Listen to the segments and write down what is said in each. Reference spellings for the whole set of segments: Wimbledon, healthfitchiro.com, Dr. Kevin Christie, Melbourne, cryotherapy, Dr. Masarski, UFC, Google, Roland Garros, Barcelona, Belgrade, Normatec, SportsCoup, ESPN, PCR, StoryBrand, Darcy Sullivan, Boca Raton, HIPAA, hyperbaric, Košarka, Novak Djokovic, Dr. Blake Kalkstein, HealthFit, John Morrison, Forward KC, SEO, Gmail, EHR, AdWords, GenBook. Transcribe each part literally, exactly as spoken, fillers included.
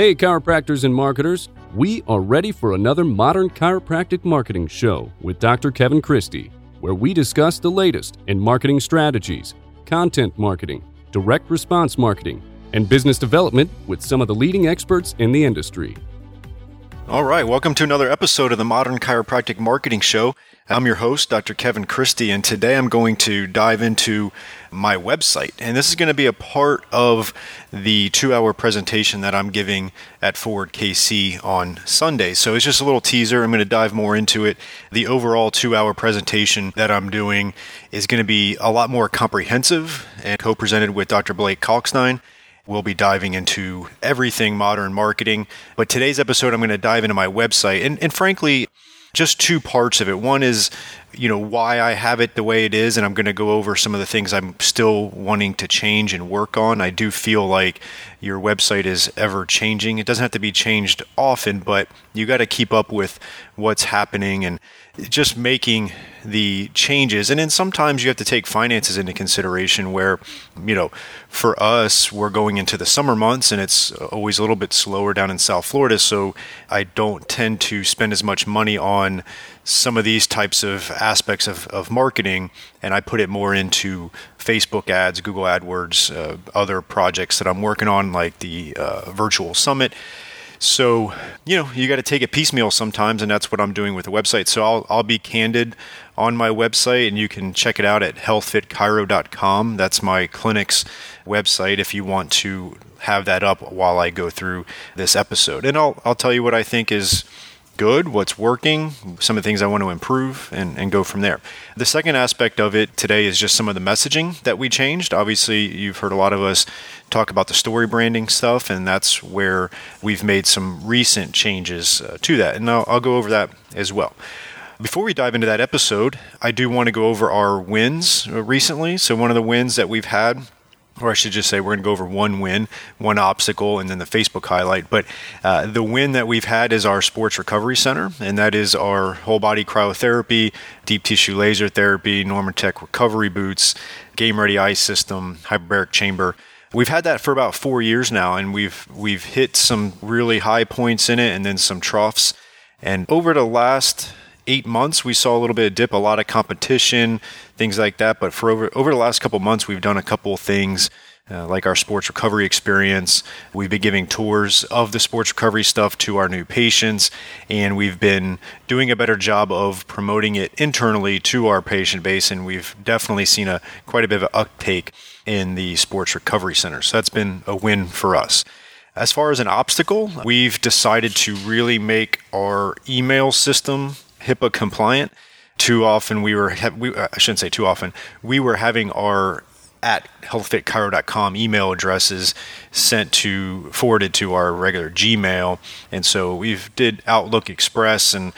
Hey, chiropractors and marketers, we are ready for another modern chiropractic marketing show with Doctor Kevin Christie, where we discuss the latest in marketing strategies, content marketing, direct response marketing, and business development with some of the leading experts in the industry. All right, welcome to another episode of the Modern Chiropractic Marketing Show. I'm your host, Doctor Kevin Christie, and today I'm going to dive into my website. And this is going to be a part of the two-hour presentation that I'm giving at Forward K C on Sunday. So it's just a little teaser. I'm going to dive more into it. The overall two-hour presentation that I'm doing is going to be a lot more comprehensive and co-presented with Doctor Blake Kalkstein. We'll be diving into everything modern marketing. But today's episode, I'm going to dive into my website. And, and frankly, just two parts of it. One is, you know, why I have it the way it is. And I'm going to go over some of the things I'm still wanting to change and work on. I do feel like your website is ever changing. It doesn't have to be changed often, but you got to keep up with what's happening and just making the changes. And then sometimes you have to take finances into consideration where, you know, for us, we're going into the summer months and it's always a little bit slower down in South Florida. So I don't tend to spend as much money on some of these types of aspects of, of marketing, and I put it more into Facebook ads, Google AdWords, uh, other projects that I'm working on, like the uh, virtual summit. So, you know, you got to take it piecemeal sometimes, and that's what I'm doing with the website. So I'll I'll be candid on my website, and you can check it out at health fit chiro dot com. That's my clinic's website if you want to have that up while I go through this episode. And I'll I'll tell you what I think is good, what's working, some of the things I want to improve, and, and go from there. The second aspect of it today is just some of the messaging that we changed. Obviously, you've heard a lot of us talk about the story branding stuff, and that's where we've made some recent changes uh, to that. And I'll, I'll go over that as well. Before we dive into that episode, I do want to go over our wins recently. So one of the wins that we've had, or I should just say we're going to go over one win, one obstacle, and then the Facebook highlight. But uh, the win that we've had is our sports recovery center, and that is our whole body cryotherapy, deep tissue laser therapy, Normatec recovery boots, game ready ice system, hyperbaric chamber. We've had that for about four years now, and we've we've hit some really high points in it and then some troughs. And over the last eight months, we saw a little bit of dip, a lot of competition, things like that. But for over, over the last couple of months, we've done a couple of things uh, like our sports recovery experience. We've been giving tours of the sports recovery stuff to our new patients, and we've been doing a better job of promoting it internally to our patient base. And we've definitely seen a quite a bit of an uptake in the sports recovery center. So that's been a win for us. As far as an obstacle, we've decided to really make our email system HIPAA compliant. Too often we were, ha- we, I shouldn't say too often, we were having our at health fit chiro dot com email addresses sent to, forwarded to our regular Gmail. And so we've did Outlook Express and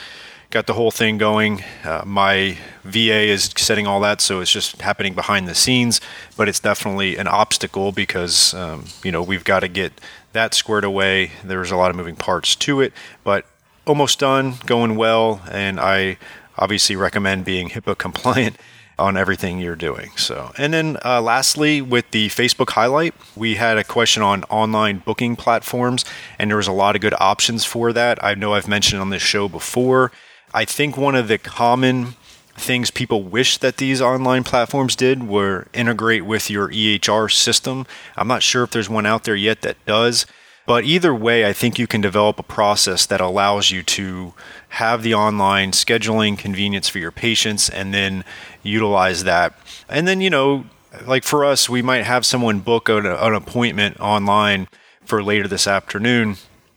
got the whole thing going. Uh, my V A is setting all that, so it's just happening behind the scenes, but it's definitely an obstacle because, um, you know, we've got to get that squared away. There's a lot of moving parts to it, but almost done, going well, and I obviously recommend being HIPAA compliant on everything you're doing. So, and then uh, lastly, with the Facebook highlight, we had a question on online booking platforms, and there was a lot of good options for that. I know I've mentioned on this show before. I think one of the common things people wish that these online platforms did were integrate with your E H R system. I'm not sure if there's one out there yet that does. But either way, I think you can develop a process that allows you to have the online scheduling convenience for your patients and then utilize that. And then, you know, like for us, we might have someone book an, an appointment online for later this afternoon,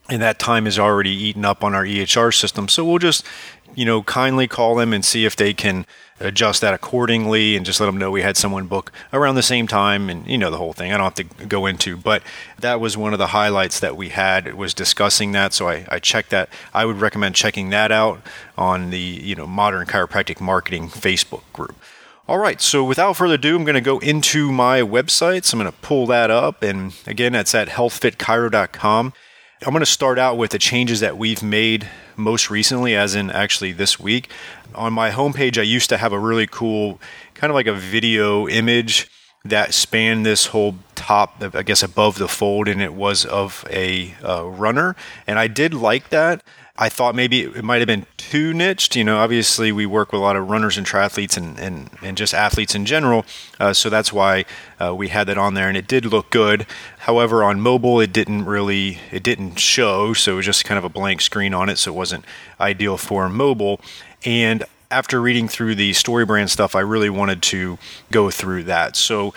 and that time is already eaten up on our E H R system. So we'll just, you know, kindly call them and see if they can adjust that accordingly and just let them know we had someone book around the same time and, you know, the whole thing. I don't have to go into, but that was one of the highlights that we had. It was discussing that. So I, I checked that. I would recommend checking that out on the, you know, Modern Chiropractic Marketing Facebook group. All right. So without further ado, I'm going to go into my website. So I'm going to pull that up. And again, that's at health fit chiro dot com. I'm going to start out with the changes that we've made most recently, as in actually this week. On my homepage, I used to have a really cool, kind of like a video image that spanned this whole top, I guess, above the fold, and it was of a uh, runner. And I did like that. I thought maybe it might have been too niched. You know, obviously we work with a lot of runners and triathletes and, and, and just athletes in general. Uh, so that's why uh, we had that on there, and it did look good. However, on mobile, it didn't really, it didn't show. So it was just kind of a blank screen on it. So it wasn't ideal for mobile. And after reading through the StoryBrand stuff, I really wanted to go through that. So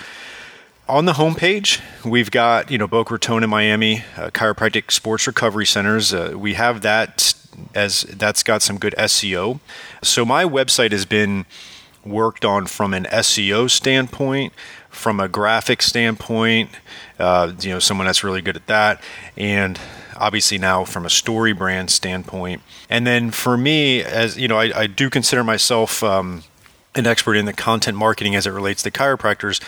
on the homepage, we've got, you know, Boca Raton in Miami, uh, Chiropractic Sports Recovery Centers. Uh, we have that as that's got some good S E O. So my website has been worked on from an S E O standpoint, from a graphic standpoint, uh, you know, someone that's really good at that. And obviously now from a StoryBrand standpoint. And then for me, as you know, I, I do consider myself um, an expert in the content marketing as it relates to chiropractors.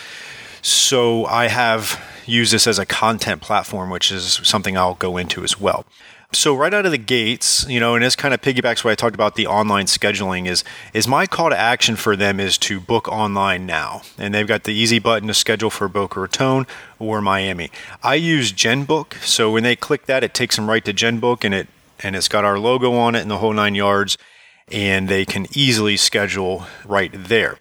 So I have used this as a content platform, which is something I'll go into as well. So right out of the gates, you know, and this kind of piggybacks what I talked about the online scheduling is, is my call to action for them is to book online now. And they've got the easy button to schedule for Boca Raton or Miami. I use GenBook. So when they click that, it takes them right to GenBook, and, it, and it's got our logo on it and the whole nine yards. And they can easily schedule right there.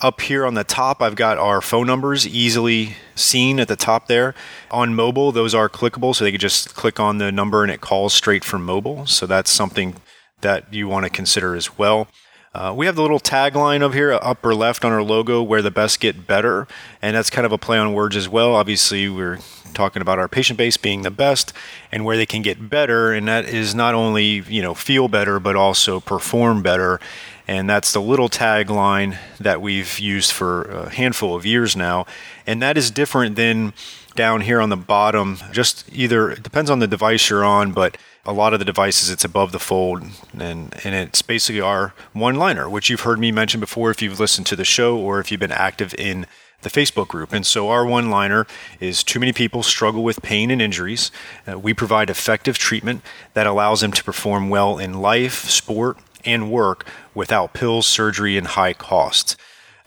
Up here on the top, I've got our phone numbers easily seen at the top there. On mobile, those are clickable, so they can just click on the number and it calls straight from mobile. So that's something that you want to consider as well. Uh, we have the little tagline over here, upper left on our logo, where the best get better. And that's kind of a play on words as well. Obviously, we're talking about our patient base being the best and where they can get better. And that is not only, you know, feel better, but also perform better. And that's the little tagline that we've used for a handful of years now. And that is different than down here on the bottom, just either, it depends on the device you're on, but a lot of the devices, it's above the fold. And, and it's basically our one-liner, which you've heard me mention before if you've listened to the show or if you've been active in the Facebook group. And so our one-liner is too many people struggle with pain and injuries. Uh, we provide effective treatment that allows them to perform well in life, sport, and work without pills, surgery, and high costs.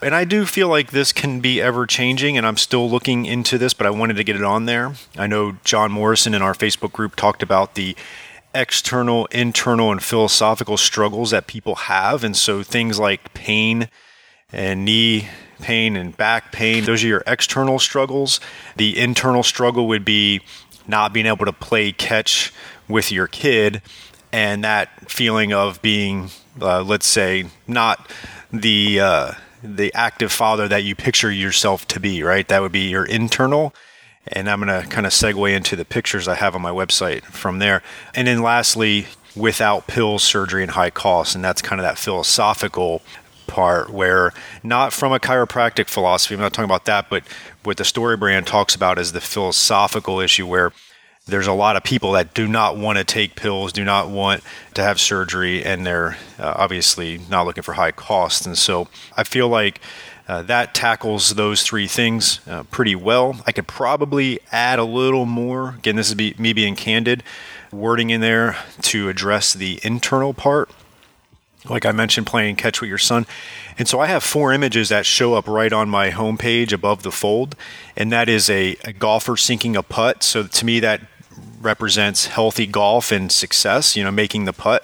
And I do feel like this can be ever-changing, and I'm still looking into this, but I wanted to get it on there. I know John Morrison in our Facebook group talked about the external, internal, and philosophical struggles that people have. And so things like pain and knee pain and back pain, those are your external struggles. The internal struggle would be not being able to play catch with your kid, and that feeling of being, uh, let's say, not the uh, the active father that you picture yourself to be, right? That would be your internal. And I'm going to kind of segue into the pictures I have on my website from there. And then lastly, without pills, surgery, and high costs. And that's kind of that philosophical part where not from a chiropractic philosophy, I'm not talking about that, but what the StoryBrand talks about is the philosophical issue where there's a lot of people that do not want to take pills, do not want to have surgery, and they're uh, obviously not looking for high costs. And so I feel like uh, that tackles those three things uh, pretty well. I could probably add a little more. Again, this is be, me being candid, wording in there to address the internal part. Like I mentioned, playing catch with your son. And so I have four images that show up right on my homepage above the fold. And that is a, a golfer sinking a putt. So to me, that represents healthy golf and success, you know, making the putt.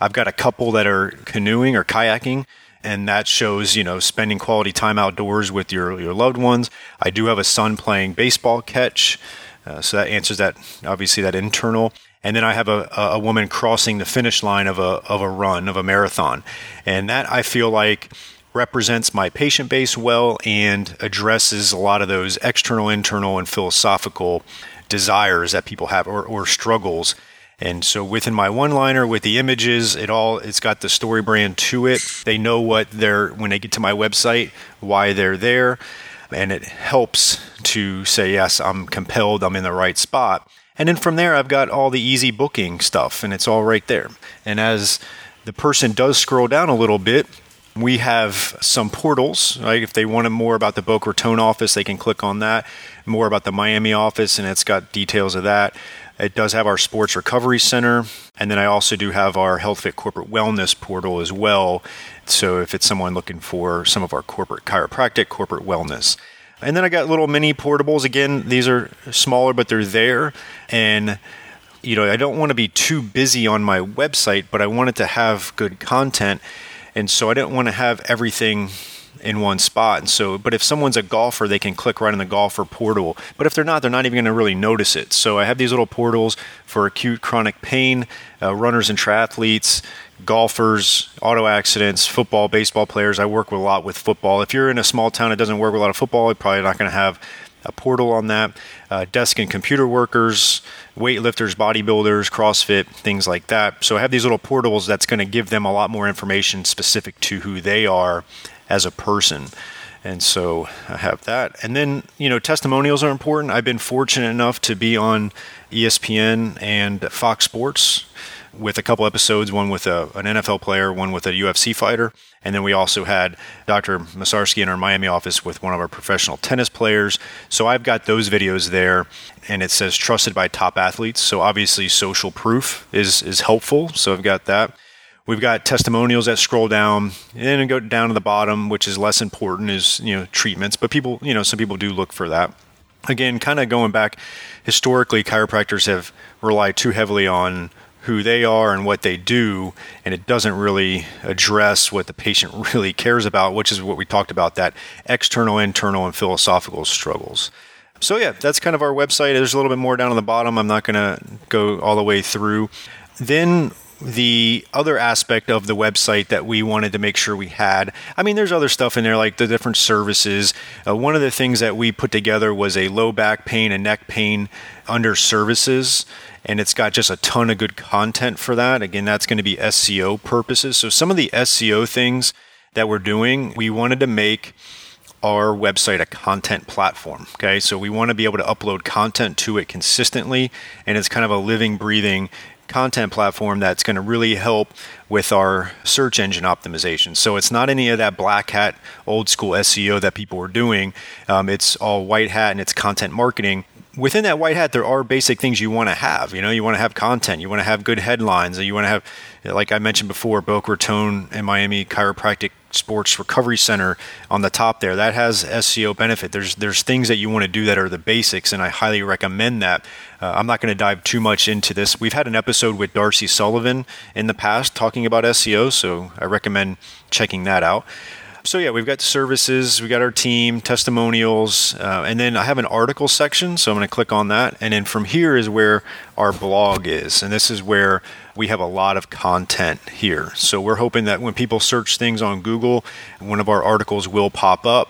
I've got a couple that are canoeing or kayaking, and that shows, you know, spending quality time outdoors with your, your loved ones. I do have a son playing baseball catch. Uh, so that answers that, obviously, that internal. And then I have a, a woman crossing the finish line of a of a run, of a marathon. And that, I feel like, represents my patient base well and addresses a lot of those external, internal, and philosophical desires that people have or, or struggles. And so within my one-liner, with the images, it all it's got the StoryBrand to it. They know what they're, when they get to my website, why they're there. And it helps to say, yes, I'm compelled, I'm in the right spot. And then from there, I've got all the easy booking stuff, and it's all right there. And as the person does scroll down a little bit, we have some portals. Right? If they wanted more about the Boca Raton office, they can click on that. More about the Miami office, and it's got details of that. It does have our Sports Recovery Center, and then I also do have our HealthFit Corporate Wellness portal as well. So if it's someone looking for some of our corporate chiropractic, corporate wellness. And then I got little mini portables. Again, these are smaller, but they're there. And, you know, I don't want to be too busy on my website, but I wanted to have good content. And so I didn't want to have everything in one spot. And so, but if someone's a golfer, they can click right on the golfer portal. But if they're not, they're not even going to really notice it. So I have these little portals for acute chronic pain, uh, runners and triathletes, golfers, auto accidents, football, baseball players. I work with a lot with football. If you're in a small town that doesn't work with a lot of football, you're probably not going to have a portal on that. Uh, desk and computer workers, weightlifters, bodybuilders, CrossFit, things like that. So I have these little portals that's going to give them a lot more information specific to who they are as a person. And so I have that. And then, you know, testimonials are important. I've been fortunate enough to be on E S P N and Fox Sports with a couple episodes, one with a, an N F L player, one with a U F C fighter. And then we also had Doctor Masarski in our Miami office with one of our professional tennis players. So I've got those videos there, and it says trusted by top athletes. So obviously social proof is is helpful. So I've got that. We've got testimonials that scroll down, and then go down to the bottom, which is less important, is, you know, treatments. But people, you know, some people do look for that. Again, kind of going back, historically, chiropractors have relied too heavily on who they are and what they do, and it doesn't really address what the patient really cares about, which is what we talked about, that external, internal, and philosophical struggles. So yeah, that's kind of our website. There's a little bit more down on the bottom. I'm not going to go all the way through. Then the other aspect of the website that we wanted to make sure we had, I mean, there's other stuff in there, like the different services. Uh, one of the things that we put together was a low back pain and neck pain under services. And it's got just a ton of good content for that. Again, that's going to be S E O purposes. So some of the S E O things that we're doing, we wanted to make our website a content platform. Okay, so we want to be able to upload content to it consistently. And it's kind of a living, breathing content platform that's going to really help with our search engine optimization. So it's not any of that black hat, old school S E O that people were doing. Um, it's all white hat, and it's content marketing. Within that white hat, there are basic things you want to have. You know, you want to have content, you want to have good headlines, and you want to have, like I mentioned before, Boca Raton and Miami Chiropractic Sports Recovery Center on the top there. That has S E O benefit. There's there's things that you want to do that are the basics, and I highly recommend that. Uh, I'm not going to dive too much into this. We've had an episode with Darcy Sullivan in the past talking about S E O, so I recommend checking that out. So yeah, we've got services, we got our team, testimonials, uh, and then I have an article section, so I'm going to click on that. And then from here is where our blog is, and this is where we have a lot of content here. So we're hoping that when people search things on Google, one of our articles will pop up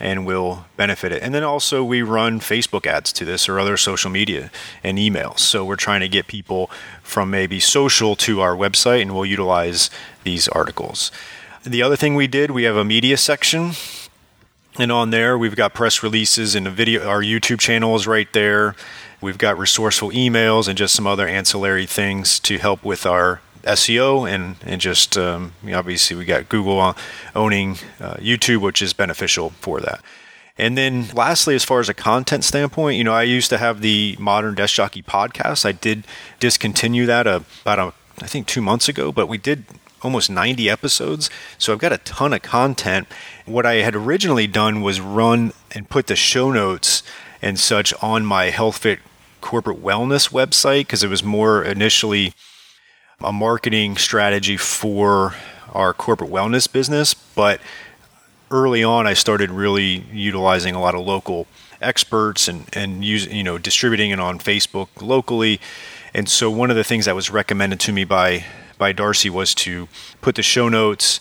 and will benefit it. And then also we run Facebook ads to this, or other social media and emails. So we're trying to get people from maybe social to our website, and we'll utilize these articles. The other thing we did, we have a media section, and on there we've got press releases and a video. Our YouTube channel is right there. We've got resourceful emails and just some other ancillary things to help with our S E O, and and just um, obviously we got Google owning uh, YouTube, which is beneficial for that. And then lastly, as far as a content standpoint, you know, I used to have the Modern Desk Jockey podcast. I did discontinue that uh, about uh, I think two months ago, but we did almost ninety episodes. So I've got a ton of content. What I had originally done was run and put the show notes and such on my HealthFit corporate wellness website, because it was more initially a marketing strategy for our corporate wellness business. But early on, I started really utilizing a lot of local experts and, and use, you know, distributing it on Facebook locally. And so one of the things that was recommended to me by by Darcy was to put the show notes,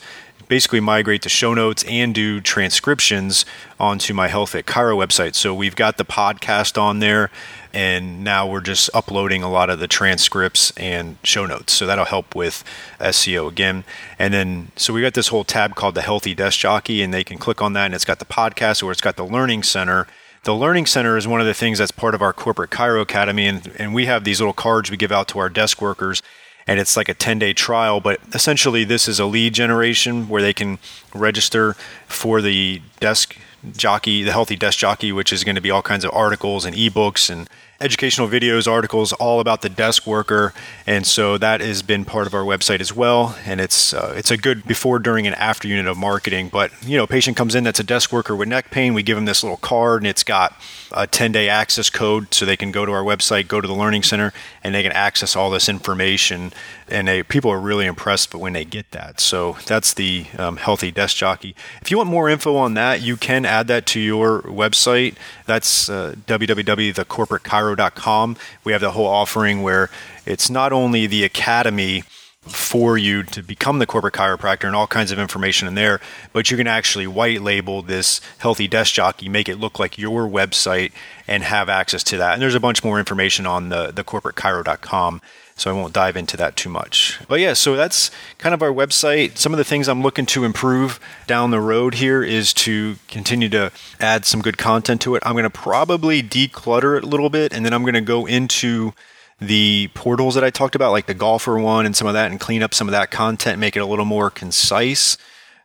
basically migrate the show notes and do transcriptions onto my Health at Chiro website. So we've got the podcast on there, and now we're just uploading a lot of the transcripts and show notes. So that'll help with S E O again. And then, so we got this whole tab called the Healthy Desk Jockey, and they can click on that, and it's got the podcast, or it's got the Learning Center. The Learning Center is one of the things that's part of our Corporate Chiro Academy, and, and we have these little cards we give out to our desk workers. And it's like a ten-day trial, but essentially this is a lead generation where they can register for the desk jockey, the Healthy Desk Jockey, which is going to be all kinds of articles and ebooks and educational videos, articles all about the desk worker. And so that has been part of our website as well. And it's uh, it's a good before, during, and after unit of marketing. But, you know, patient comes in that's a desk worker with neck pain. We give them this little card, and it's got a ten-day access code so they can go to our website, go to the Learning Center, and they can access all this information. And they, people are really impressed when they get that. So that's the um, Healthy Desk Jockey. If you want more info on that, you can add that to your website. That's uh, w w w dot the corporate chiro dot com. We have the whole offering where it's not only the academy for you to become the corporate chiropractor and all kinds of information in there, but you can actually white label this Healthy Desk Jockey, make it look like your website, and have access to that. And there's a bunch more information on the the corporate chiro dot com. So I won't dive into that too much. But yeah, so that's kind of our website. Some of the things I'm looking to improve down the road here is to continue to add some good content to it. I'm going to probably declutter it a little bit, and then I'm going to go into the portals that I talked about, like the golfer one and some of that, and clean up some of that content, make it a little more concise,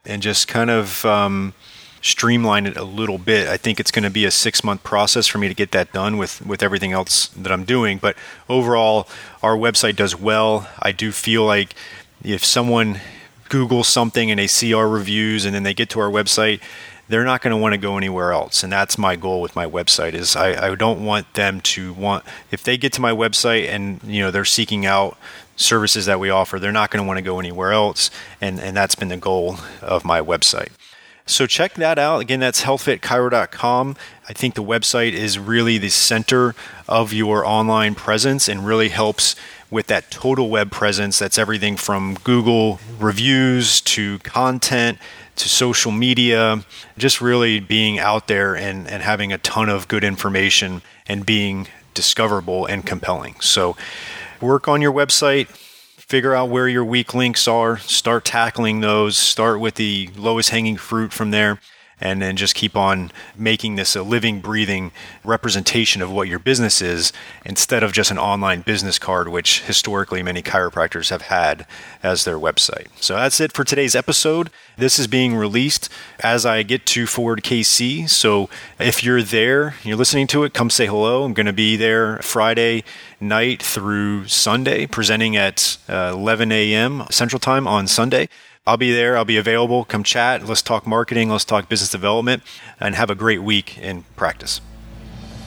and just kind of um, streamline it a little bit. I think it's going to be a six-month process for me to get that done with, with everything else that I'm doing. But overall, our website does well. I do feel like if someone Googles something and they see our reviews and then they get to our website, they're not going to want to go anywhere else. And that's my goal with my website is I, I don't want them to want, if they get to my website and, you know, they're seeking out services that we offer, they're not going to want to go anywhere else. And, and that's been the goal of my website. So check that out. Again, that's health fit chiro dot com. I think the website is really the center of your online presence and really helps with that total web presence. That's everything from Google reviews to content to social media, just really being out there and, and having a ton of good information and being discoverable and compelling. So work on your website. Figure out where your weak links are, start tackling those, start with the lowest hanging fruit from there, and then just keep on making this a living, breathing representation of what your business is instead of just an online business card, which historically many chiropractors have had as their website. So that's it for today's episode. This is being released as I get to Forward K C. So if you're there, you're listening to it, come say hello. I'm going to be there Friday night through Sunday, presenting at uh, eleven a.m. Central Time on Sunday. I'll be there. I'll be available. Come chat. Let's talk marketing. Let's talk business development, and have a great week in practice.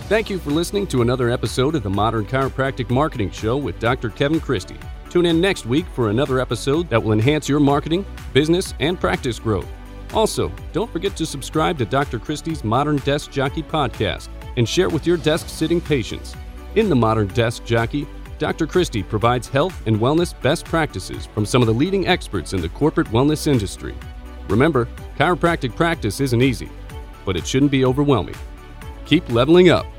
Thank you for listening to another episode of the Modern Chiropractic Marketing Show with Doctor Kevin Christie. Tune in next week for another episode that will enhance your marketing, business, and practice growth. Also, don't forget to subscribe to Doctor Christie's Modern Desk Jockey podcast and share it with your desk-sitting patients. In the Modern Desk Jockey, Doctor Christie provides health and wellness best practices from some of the leading experts in the corporate wellness industry. Remember, chiropractic practice isn't easy, but it shouldn't be overwhelming. Keep leveling up.